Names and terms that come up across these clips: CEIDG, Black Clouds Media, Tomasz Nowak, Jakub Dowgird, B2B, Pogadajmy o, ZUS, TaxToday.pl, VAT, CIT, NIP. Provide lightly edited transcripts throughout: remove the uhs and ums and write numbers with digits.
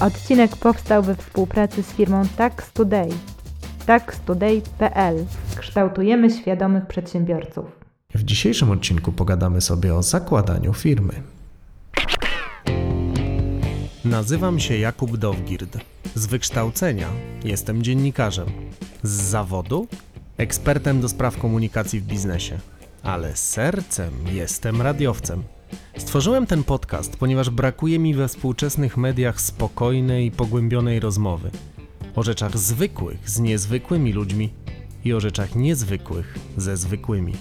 Odcinek powstał we współpracy z firmą TaxToday. TaxToday.pl. Kształtujemy świadomych przedsiębiorców. W dzisiejszym odcinku pogadamy sobie o zakładaniu firmy. Nazywam się Jakub Dowgird. Z wykształcenia jestem dziennikarzem. Z zawodu ekspertem do spraw komunikacji w biznesie. Ale sercem jestem radiowcem. Stworzyłem ten podcast, ponieważ brakuje mi we współczesnych mediach spokojnej i pogłębionej rozmowy. O rzeczach zwykłych z niezwykłymi ludźmi i o rzeczach niezwykłych ze zwykłymi.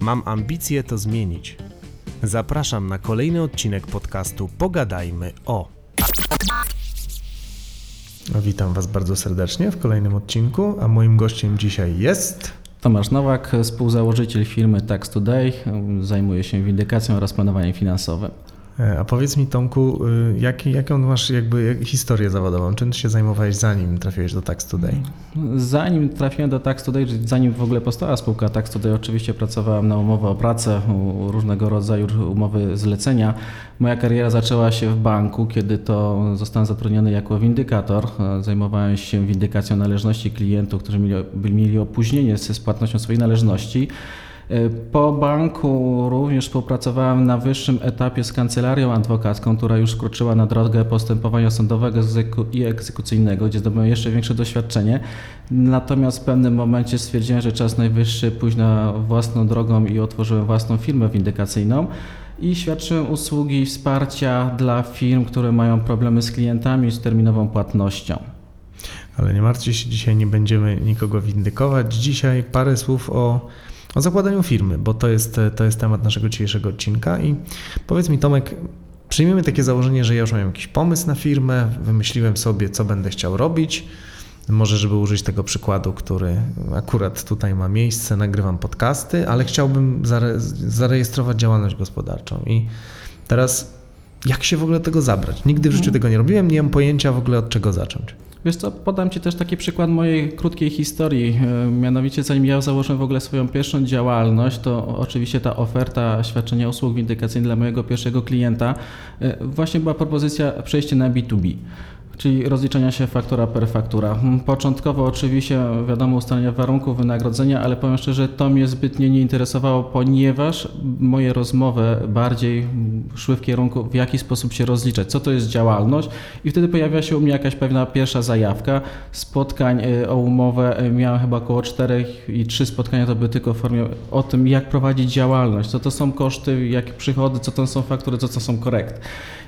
Mam ambicje to zmienić. Zapraszam na kolejny odcinek podcastu Pogadajmy o. Witam Was bardzo serdecznie w kolejnym odcinku, a moim gościem dzisiaj jest... Tomasz Nowak, współzałożyciel firmy TaxToday, zajmuje się windykacją oraz planowaniem finansowym. A powiedz mi, Tomku, jaką masz historię zawodową? Czym się zajmowałeś, zanim trafiłeś do TaxToday? Zanim trafiłem do TaxToday, zanim w ogóle powstała spółka TaxToday, oczywiście pracowałem na umowę o pracę, różnego rodzaju umowy zlecenia. Moja kariera zaczęła się w banku, kiedy to zostałem zatrudniony jako windykator. Zajmowałem się windykacją należności klientów, którzy mieli opóźnienie ze spłatnością swoich należności. Po banku również współpracowałem na wyższym etapie z kancelarią adwokacką, która już wkroczyła na drogę postępowania sądowego i egzekucyjnego, gdzie zdobyłem jeszcze większe doświadczenie. Natomiast w pewnym momencie stwierdziłem, że czas najwyższy pójść na własną drogą i otworzyłem własną firmę windykacyjną. I świadczyłem usługi wsparcia dla firm, które mają problemy z klientami i z terminową płatnością. Ale nie martwcie się, dzisiaj nie będziemy nikogo windykować. Dzisiaj parę słów o zakładaniu firmy, bo to jest temat naszego dzisiejszego odcinka. I powiedz mi, Tomek, przyjmiemy takie założenie, że ja już mam jakiś pomysł na firmę, wymyśliłem sobie, co będę chciał robić. Może, żeby użyć tego przykładu, który akurat tutaj ma miejsce, nagrywam podcasty, ale chciałbym zarejestrować działalność gospodarczą. I teraz jak się w ogóle tego zabrać? Nigdy w życiu tego nie robiłem, nie mam pojęcia w ogóle, od czego zacząć. Wiesz co, podam Ci też taki przykład mojej krótkiej historii, mianowicie zanim ja założyłem w ogóle swoją pierwszą działalność, to oczywiście ta oferta świadczenia usług windykacyjnych dla mojego pierwszego klienta właśnie była propozycja przejścia na B2B. Czyli rozliczenia się faktura per faktura. Początkowo oczywiście wiadomo ustalenia warunków wynagrodzenia, ale powiem szczerze, to mnie zbytnio nie interesowało, ponieważ moje rozmowy bardziej szły w kierunku, w jaki sposób się rozliczać, co to jest działalność, i wtedy pojawiła się u mnie jakaś pewna pierwsza zajawka. Spotkań o umowę miałem chyba około 4 i 3 spotkania to były tylko w formie o tym, jak prowadzić działalność, co to są koszty, jakie przychody, co to są faktury, co to są korekty.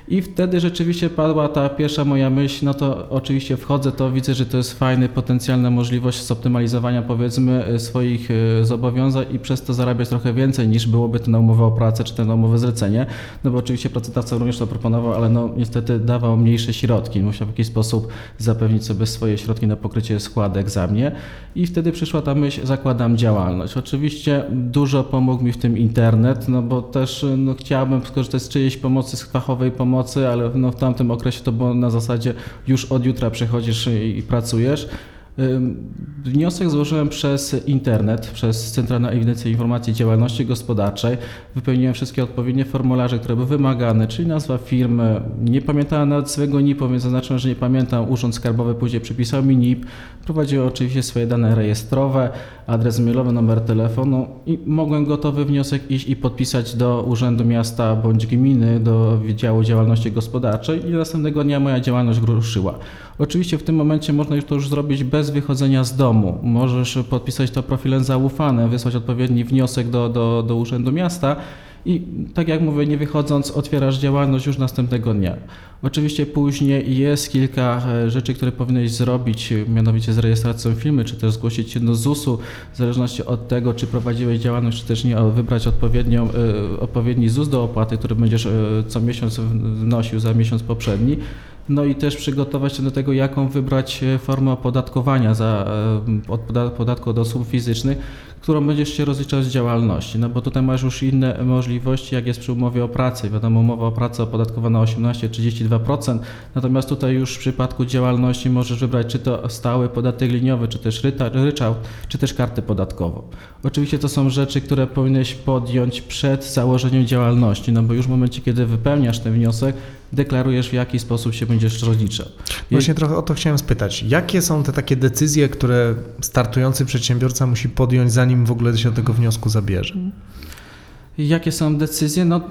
I wtedy rzeczywiście padła ta pierwsza moja myśl, no to oczywiście wchodzę, to widzę, że to jest fajny, potencjalna możliwość zoptymalizowania, powiedzmy, swoich zobowiązań i przez to zarabiać trochę więcej, niż byłoby to na umowę o pracę czy na umowę zlecenie, no bo oczywiście pracodawca również to proponował, ale no niestety dawał mniejsze środki, musiał w jakiś sposób zapewnić sobie swoje środki na pokrycie składek za mnie i wtedy przyszła ta myśl, zakładam działalność. Oczywiście dużo pomógł mi w tym internet, no bo też chciałbym skorzystać z czyjejś pomocy, z fachowej pomocy, ale w tamtym okresie to było na zasadzie już od jutra przychodzisz i pracujesz. Wniosek złożyłem przez internet, przez Centralną Ewidencję Informacji Działalności Gospodarczej. Wypełniłem wszystkie odpowiednie formularze, które były wymagane, czyli nazwa firmy. Nie pamiętałem nawet swojego NIP-u, więc zaznaczyłem, że nie pamiętam. Urząd Skarbowy później przypisał mi NIP. Prowadziłem oczywiście swoje dane rejestrowe, adres mailowy, numer telefonu i mogłem gotowy wniosek iść i podpisać do Urzędu Miasta bądź Gminy, do Wydziału Działalności Gospodarczej i następnego dnia moja działalność ruszyła. Oczywiście w tym momencie można już to zrobić bez wychodzenia z domu. Możesz podpisać to profilem zaufanym, wysłać odpowiedni wniosek do Urzędu Miasta i tak jak mówię, nie wychodząc, otwierasz działalność już następnego dnia. Oczywiście później jest kilka rzeczy, które powinieneś zrobić, mianowicie z rejestracją firmy, czy też zgłosić się do ZUS-u, w zależności od tego, czy prowadziłeś działalność, czy też nie, wybrać odpowiedni ZUS do opłaty, który będziesz co miesiąc wnosił za miesiąc poprzedni. No i też przygotować się do tego, jaką wybrać formę opodatkowania od podatku od osób fizycznych, którą będziesz się rozliczał z działalności, no bo tutaj masz już inne możliwości, jak jest przy umowie o pracę. Wiadomo, umowa o pracę opodatkowana 18-32%, natomiast tutaj już w przypadku działalności możesz wybrać czy to stały podatek liniowy, czy też ryczałt, czy też kartę podatkową. Oczywiście to są rzeczy, które powinieneś podjąć przed założeniem działalności, no bo już w momencie, kiedy wypełniasz ten wniosek, deklarujesz, w jaki sposób się będziesz rozliczał. Właśnie trochę o to chciałem spytać. Jakie są te takie decyzje, które startujący przedsiębiorca musi podjąć, zanim w ogóle się do tego wniosku zabierze? Jakie są decyzje? No,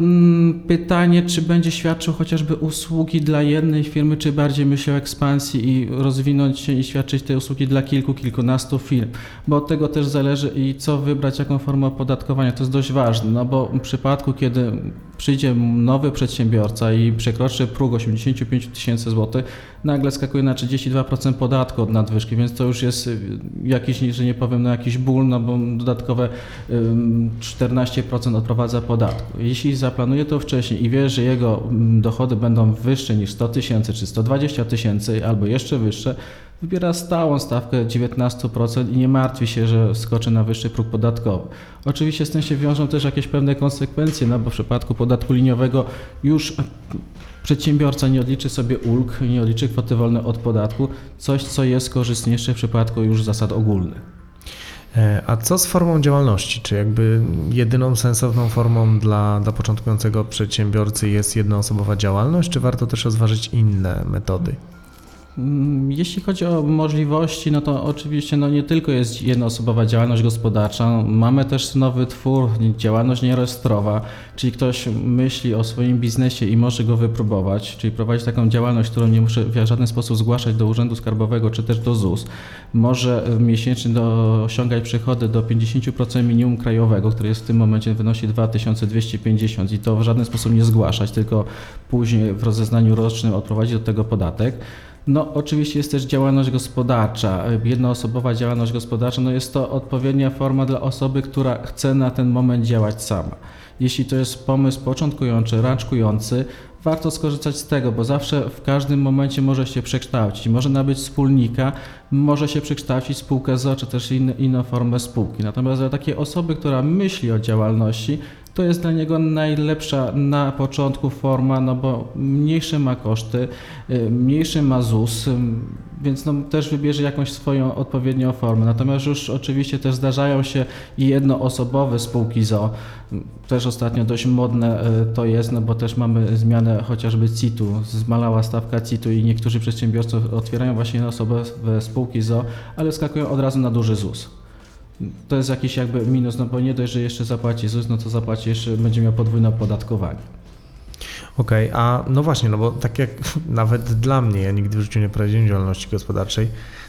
pytanie, czy będzie świadczył chociażby usługi dla jednej firmy, czy bardziej myśli o ekspansji i rozwinąć się i świadczyć te usługi dla kilku, kilkunastu firm, bo od tego też zależy i co wybrać, jaką formę opodatkowania. To jest dość ważne, no bo w przypadku, kiedy przyjdzie nowy przedsiębiorca i przekroczy próg 85 000 złotych, nagle skakuje na 32% podatku od nadwyżki, więc to już jest jakiś, że nie powiem, no jakiś ból, no bo dodatkowe 14% odprowadza podatku. Jeśli zaplanuje to wcześniej i wie, że jego dochody będą wyższe niż 100 000 czy 120 000 albo jeszcze wyższe, wybiera stałą stawkę 19% i nie martwi się, że skoczy na wyższy próg podatkowy. Oczywiście z tym się wiążą też jakieś pewne konsekwencje, no bo w przypadku podatku liniowego już przedsiębiorca nie odliczy sobie ulg, nie odliczy kwoty wolnej od podatku, coś co jest korzystniejsze w przypadku już zasad ogólnych. A co z formą działalności? Czy jakby jedyną sensowną formą dla początkującego przedsiębiorcy jest jednoosobowa działalność, czy warto też rozważyć inne metody? Jeśli chodzi o możliwości, no to oczywiście no nie tylko jest jednoosobowa działalność gospodarcza, mamy też nowy twór, działalność nierejestrowa, czyli ktoś myśli o swoim biznesie i może go wypróbować, czyli prowadzić taką działalność, którą nie muszę w żaden sposób zgłaszać do Urzędu Skarbowego czy też do ZUS. Może miesięcznie osiągać przychody do 50% minimum krajowego, które jest w tym momencie wynosi 2250 i to w żaden sposób nie zgłaszać, tylko później w rozeznaniu rocznym odprowadzić do tego podatek. No oczywiście jest też działalność gospodarcza, jednoosobowa działalność gospodarcza, no jest to odpowiednia forma dla osoby, która chce na ten moment działać sama. Jeśli to jest pomysł początkujący, raczkujący, warto skorzystać z tego, bo zawsze w każdym momencie może się przekształcić, może nabyć wspólnika, może się przekształcić spółkę z o, czy też inną formę spółki. Natomiast dla takiej osoby, która myśli o działalności, to jest dla niego najlepsza na początku forma, no bo mniejsze ma koszty, mniejszy ma ZUS, więc no też wybierze jakąś swoją odpowiednią formę. Natomiast już oczywiście też zdarzają się i jednoosobowe spółki z o, też ostatnio dość modne to jest, no bo też mamy zmianę chociażby CIT-u, zmalała stawka CIT-u i niektórzy przedsiębiorcy otwierają właśnie jednoosobowe spółki z o, ale skakują od razu na duży ZUS. To jest jakiś jakby minus, no bo nie dość, że jeszcze zapłaci ZUS, no to zapłaci jeszcze, będzie miał podwójne opodatkowanie. Okej, a no właśnie, no bo tak jak nawet dla mnie, ja nigdy w życiu nie prowadziłem działalności gospodarczej,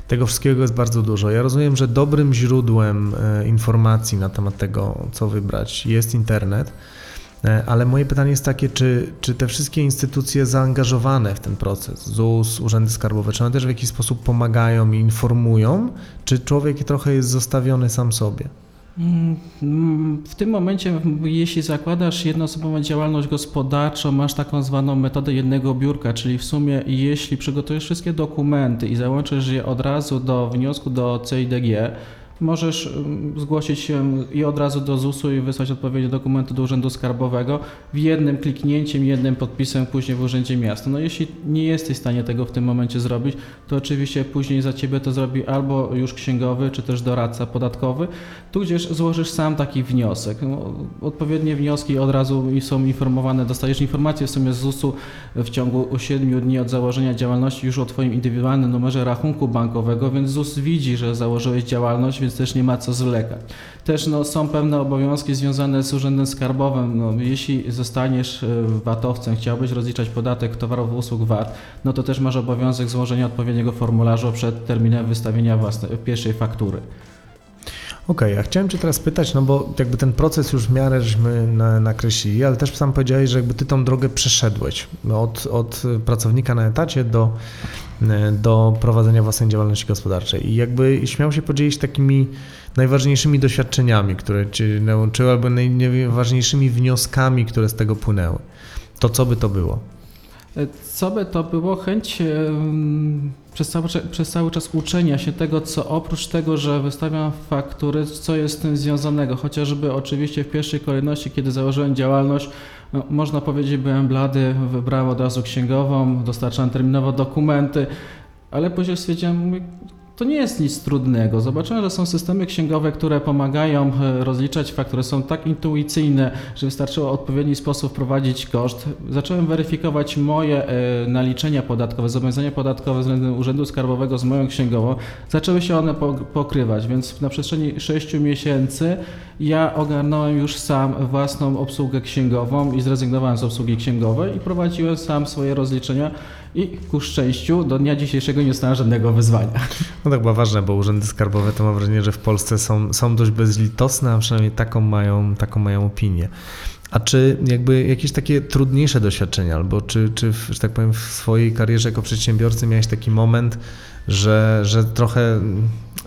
tego wszystkiego jest bardzo dużo. Ja rozumiem, że dobrym źródłem informacji na temat tego, co wybrać, jest internet, ale moje pytanie jest takie, czy te wszystkie instytucje zaangażowane w ten proces, ZUS, urzędy skarbowe, czy one też w jakiś sposób pomagają i informują, czy człowiek trochę jest zostawiony sam sobie? W tym momencie, jeśli zakładasz jednoosobową działalność gospodarczą, masz taką zwaną metodę jednego biurka, czyli w sumie jeśli przygotujesz wszystkie dokumenty i załączysz je od razu do wniosku do CEIDG, możesz zgłosić się i od razu do ZUS-u i wysłać odpowiednie dokumenty do Urzędu Skarbowego w jednym kliknięciem, jednym podpisem później w Urzędzie Miasta. No jeśli nie jesteś w stanie tego w tym momencie zrobić, to oczywiście później za Ciebie to zrobi albo już księgowy, czy też doradca podatkowy, tudzież złożysz sam taki wniosek. Odpowiednie wnioski od razu są informowane, dostajesz informację w sumie z ZUS-u w ciągu 7 dni od założenia działalności już o Twoim indywidualnym numerze rachunku bankowego, więc ZUS widzi, że założyłeś działalność, więc też nie ma co zwlekać. Też no, są pewne obowiązki związane z Urzędem Skarbowym. No, jeśli zostaniesz VAT-owcem, chciałbyś rozliczać podatek towarów i usług VAT, no to też masz obowiązek złożenia odpowiedniego formularza przed terminem wystawienia pierwszej faktury. Okej, a chciałem Cię teraz pytać, no bo jakby ten proces już w miarę żeśmy nakreślili, ale też sam powiedziałeś, że jakby Ty tą drogę przeszedłeś od pracownika na etacie do prowadzenia własnej działalności gospodarczej i jakby śmiał się podzielić takimi najważniejszymi doświadczeniami, które Cię nauczyły, albo najważniejszymi wnioskami, które z tego płynęły. To co by to było? Chęć Przez cały czas uczenia się tego, co oprócz tego, że wystawiam faktury, co jest z tym związanego. Chociażby oczywiście w pierwszej kolejności, kiedy założyłem działalność, no, można powiedzieć, byłem blady, wybrałem od razu księgową, dostarczałem terminowo dokumenty, ale później stwierdziłem, to nie jest nic trudnego. Zobaczyłem, że są systemy księgowe, które pomagają rozliczać faktury, są tak intuicyjne, że wystarczyło w odpowiedni sposób prowadzić koszt. Zacząłem weryfikować moje naliczenia podatkowe, zobowiązania podatkowe względem Urzędu Skarbowego z moją księgową. Zaczęły się one pokrywać, więc na przestrzeni 6 miesięcy ja ogarnąłem już sam własną obsługę księgową i zrezygnowałem z obsługi księgowej i prowadziłem sam swoje rozliczenia i ku szczęściu do dnia dzisiejszego nie stałem żadnego wyzwania. No tak, bo ważne, bo urzędy skarbowe, to mam wrażenie, że w Polsce są dość bezlitosne, a przynajmniej taką mają opinię. A czy jakby jakieś takie trudniejsze doświadczenia, albo czy tak powiem, w swojej karierze jako przedsiębiorcy miałeś taki moment, że trochę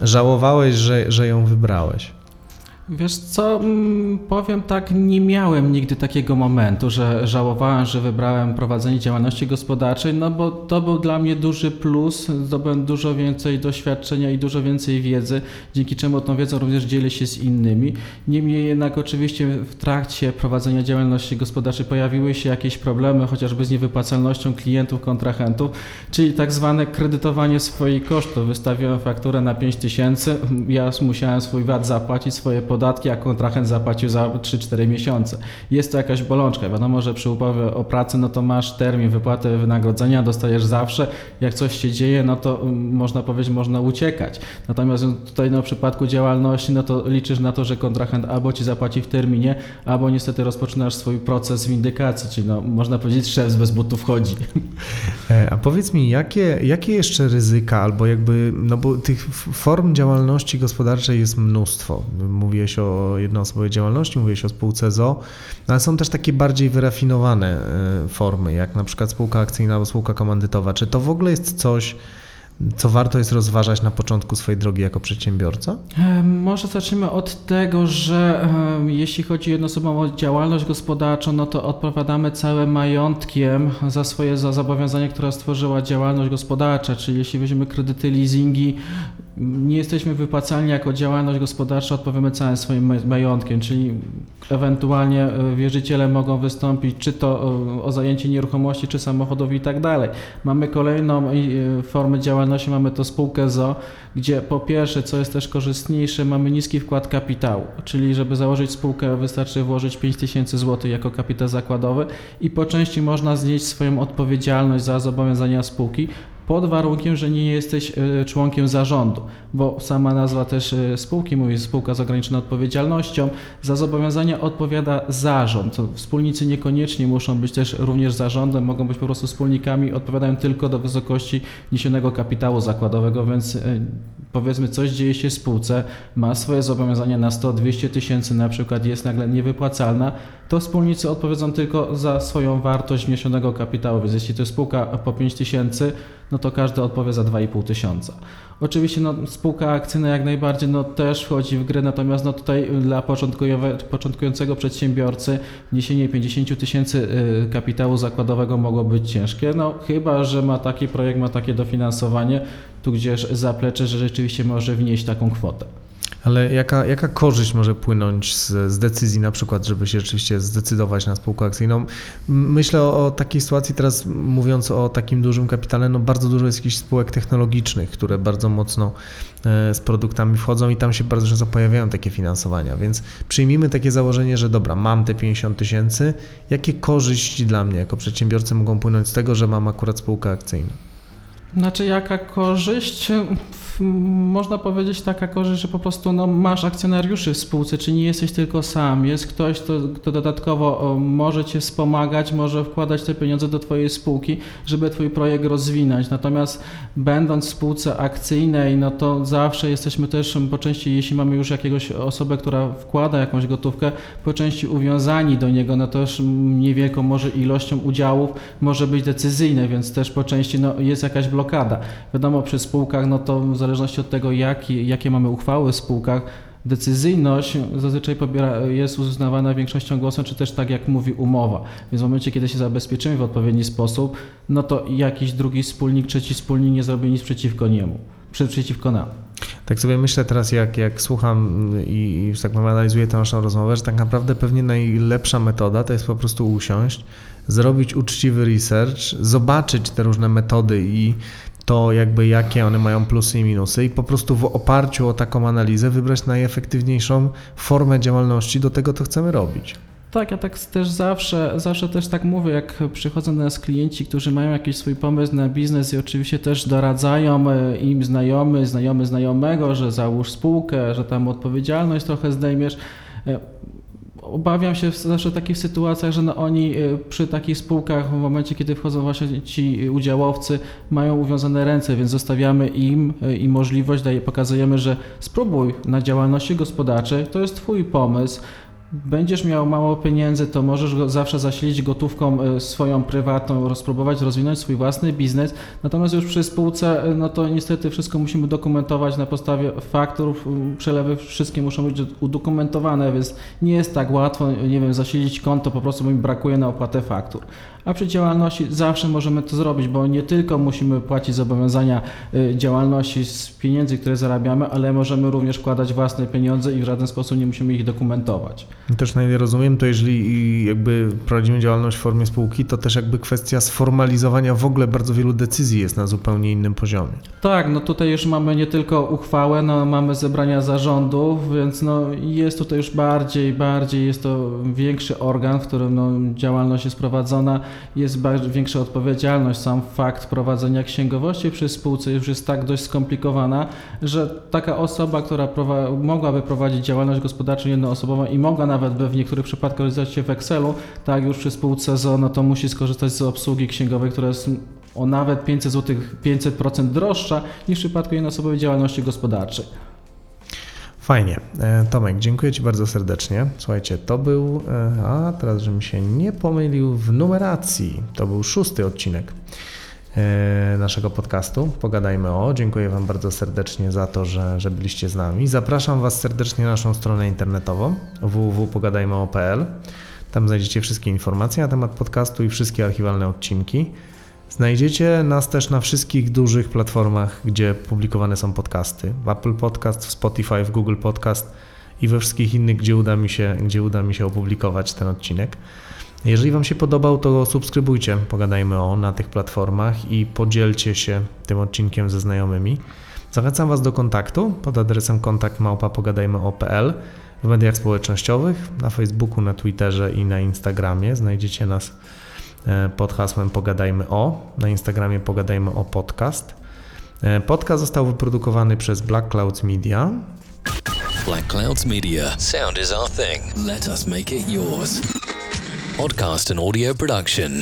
żałowałeś, że ją wybrałeś? Wiesz co, powiem tak, nie miałem nigdy takiego momentu, że żałowałem, że wybrałem prowadzenie działalności gospodarczej, no bo to był dla mnie duży plus, zdobyłem dużo więcej doświadczenia i dużo więcej wiedzy, dzięki czemu tą wiedzą również dzielę się z innymi. Niemniej jednak oczywiście w trakcie prowadzenia działalności gospodarczej pojawiły się jakieś problemy, chociażby z niewypłacalnością klientów, kontrahentów, czyli tak zwane kredytowanie swoich kosztów. Wystawiłem fakturę na 5000, ja musiałem swój VAT zapłacić, swoje podatki, a kontrahent zapłacił za 3-4 miesiące. Jest to jakaś bolączka. Wiadomo, że przy umowie o pracę, no to masz termin wypłaty wynagrodzenia, dostajesz zawsze. Jak coś się dzieje, no to można powiedzieć, można uciekać. Natomiast tutaj w przypadku działalności, no to liczysz na to, że kontrahent albo ci zapłaci w terminie, albo niestety rozpoczynasz swój proces windykacji, czyli no, można powiedzieć, szef bez butów chodzi. A powiedz mi, jakie jeszcze ryzyka, albo jakby, no bo tych form działalności gospodarczej jest mnóstwo. Mówię się o jednoosobowej działalności, mówię się o spółce z o.o., ale są też takie bardziej wyrafinowane formy, jak na przykład spółka akcyjna albo spółka komandytowa. Czy to w ogóle jest coś, co warto jest rozważać na początku swojej drogi jako przedsiębiorca? Może zaczniemy od tego, że jeśli chodzi o jednoosobową działalność gospodarczą, no to odpowiadamy całym majątkiem za zobowiązania, które stworzyła działalność gospodarcza, czyli jeśli weźmiemy kredyty, leasingi, nie jesteśmy wypłacalni jako działalność gospodarcza, odpowiemy całym swoim majątkiem, czyli ewentualnie wierzyciele mogą wystąpić czy to o zajęcie nieruchomości, czy samochodów i tak dalej. Mamy kolejną formę działalności, mamy to spółkę z o.o., gdzie po pierwsze, co jest też korzystniejsze, mamy niski wkład kapitału, czyli żeby założyć spółkę wystarczy włożyć 5000 zł jako kapitał zakładowy i po części można znieść swoją odpowiedzialność za zobowiązania spółki, pod warunkiem, że nie jesteś członkiem zarządu, bo sama nazwa też spółki mówi, spółka z ograniczoną odpowiedzialnością, za zobowiązania odpowiada zarząd. Wspólnicy niekoniecznie muszą być też również zarządem, mogą być po prostu wspólnikami, odpowiadają tylko do wysokości niesionego kapitału zakładowego, więc powiedzmy coś dzieje się w spółce, ma swoje zobowiązania na 100-200 tysięcy na przykład, jest nagle niewypłacalna, to wspólnicy odpowiedzą tylko za swoją wartość wniesionego kapitału, więc jeśli to jest spółka po 5 tysięcy, no to każdy odpowie za 2,5 tysiąca. Oczywiście no, spółka akcyjna jak najbardziej no, też wchodzi w grę, natomiast no, tutaj dla początkującego przedsiębiorcy wniesienie 50 tysięcy kapitału zakładowego mogło być ciężkie, no chyba że ma taki projekt, ma takie dofinansowanie, tu gdzieś zaplecze, że rzeczywiście może wnieść taką kwotę. Ale jaka korzyść może płynąć z decyzji na przykład, żeby się rzeczywiście zdecydować na spółkę akcyjną? Myślę o takiej sytuacji teraz, mówiąc o takim dużym kapitale, no bardzo dużo jest jakichś spółek technologicznych, które bardzo mocno z produktami wchodzą i tam się bardzo często pojawiają takie finansowania, więc przyjmijmy takie założenie, że dobra, mam te 50 tysięcy, jakie korzyści dla mnie jako przedsiębiorcy mogą płynąć z tego, że mam akurat spółkę akcyjną? Znaczy jaka korzyść? Można powiedzieć taka korzyść, że po prostu no, masz akcjonariuszy w spółce, czy nie jesteś tylko sam, jest ktoś, kto dodatkowo może cię wspomagać, może wkładać te pieniądze do twojej spółki, żeby twój projekt rozwinąć. Natomiast będąc w spółce akcyjnej, no to zawsze jesteśmy też po części, jeśli mamy już jakiegoś osobę, która wkłada jakąś gotówkę, po części uwiązani do niego, no to też niewielką może ilością udziałów może być decyzyjne, więc też po części no, jest jakaś blokada. Wiadomo, przy spółkach, no to w zależności od tego, jakie mamy uchwały w spółkach, decyzyjność zazwyczaj jest uznawana większością głosów, czy też tak jak mówi umowa. Więc w momencie, kiedy się zabezpieczymy w odpowiedni sposób, no to jakiś drugi wspólnik, trzeci wspólnik nie zrobi nic przeciwko nam. Tak sobie myślę teraz, jak słucham i tak powiem, analizuję tę naszą rozmowę, że tak naprawdę pewnie najlepsza metoda to jest po prostu usiąść, zrobić uczciwy research, zobaczyć te różne metody i to jakby jakie one mają plusy i minusy i po prostu w oparciu o taką analizę wybrać najefektywniejszą formę działalności do tego, co chcemy robić. Tak, ja tak też zawsze też tak mówię, jak przychodzą do nas klienci, którzy mają jakiś swój pomysł na biznes i oczywiście też doradzają im znajomy znajomego, że załóż spółkę, że tam odpowiedzialność trochę zdejmiesz. Obawiam się zawsze w takich sytuacjach, że no oni przy takich spółkach w momencie, kiedy wchodzą właśnie ci udziałowcy, mają uwiązane ręce, więc zostawiamy im i możliwość, pokazujemy, że spróbuj na działalności gospodarczej, to jest twój pomysł. Będziesz miał mało pieniędzy, to możesz go zawsze zasilić gotówką swoją prywatną, rozpróbować, rozwinąć swój własny biznes. Natomiast już przy spółce, no to niestety wszystko musimy dokumentować na podstawie faktur, przelewy wszystkie muszą być udokumentowane, więc nie jest tak łatwo, nie wiem, zasilić konto, po prostu mi brakuje na opłatę faktur. A przy działalności zawsze możemy to zrobić, bo nie tylko musimy płacić zobowiązania działalności z pieniędzy, które zarabiamy, ale możemy również wkładać własne pieniądze i w żaden sposób nie musimy ich dokumentować. Też najlepiej rozumiem, to jeżeli jakby prowadzimy działalność w formie spółki, to też jakby kwestia sformalizowania w ogóle bardzo wielu decyzji jest na zupełnie innym poziomie. Tak, no tutaj już mamy nie tylko uchwałę, no mamy zebrania zarządów, więc no jest tutaj już bardziej jest to większy organ, w którym no działalność jest prowadzona, jest większa odpowiedzialność, sam fakt prowadzenia księgowości przy spółce już jest tak dość skomplikowana, że taka osoba, która mogłaby prowadzić działalność gospodarczą jednoosobową i mogła nawet w niektórych przypadkach realizować się w Excelu, tak już przy spółce ZO, no to musi skorzystać z obsługi księgowej, która jest o nawet 500 zł, 500% droższa niż w przypadku jednoosobowej działalności gospodarczej. Fajnie. Tomek, dziękuję Ci bardzo serdecznie. Słuchajcie, to był, a teraz, żebym się nie pomylił w numeracji, to był 6. odcinek naszego podcastu Pogadajmy o. Dziękuję Wam bardzo serdecznie za to, że byliście z nami. Zapraszam Was serdecznie na naszą stronę internetową www.pogadajmyo.pl. Tam znajdziecie wszystkie informacje na temat podcastu i wszystkie archiwalne odcinki. Znajdziecie nas też na wszystkich dużych platformach, gdzie publikowane są podcasty. W Apple Podcast, w Spotify, w Google Podcast i we wszystkich innych, gdzie uda mi się opublikować ten odcinek. Jeżeli Wam się podobał, to subskrybujcie Pogadajmy o na tych platformach i podzielcie się tym odcinkiem ze znajomymi. Zachęcam Was do kontaktu pod adresem kontakt@pogadajmyo.pl. W mediach społecznościowych, na Facebooku, na Twitterze i na Instagramie znajdziecie nas pod hasłem Pogadajmy o, na Instagramie Pogadajmy o podcast. Podcast został wyprodukowany przez Black Clouds Media. Black Clouds Media. Sound is our thing. Let us make it yours. Podcast and audio production.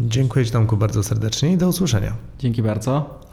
Dziękuję Ci, Tomku, bardzo serdecznie i do usłyszenia. Dzięki bardzo.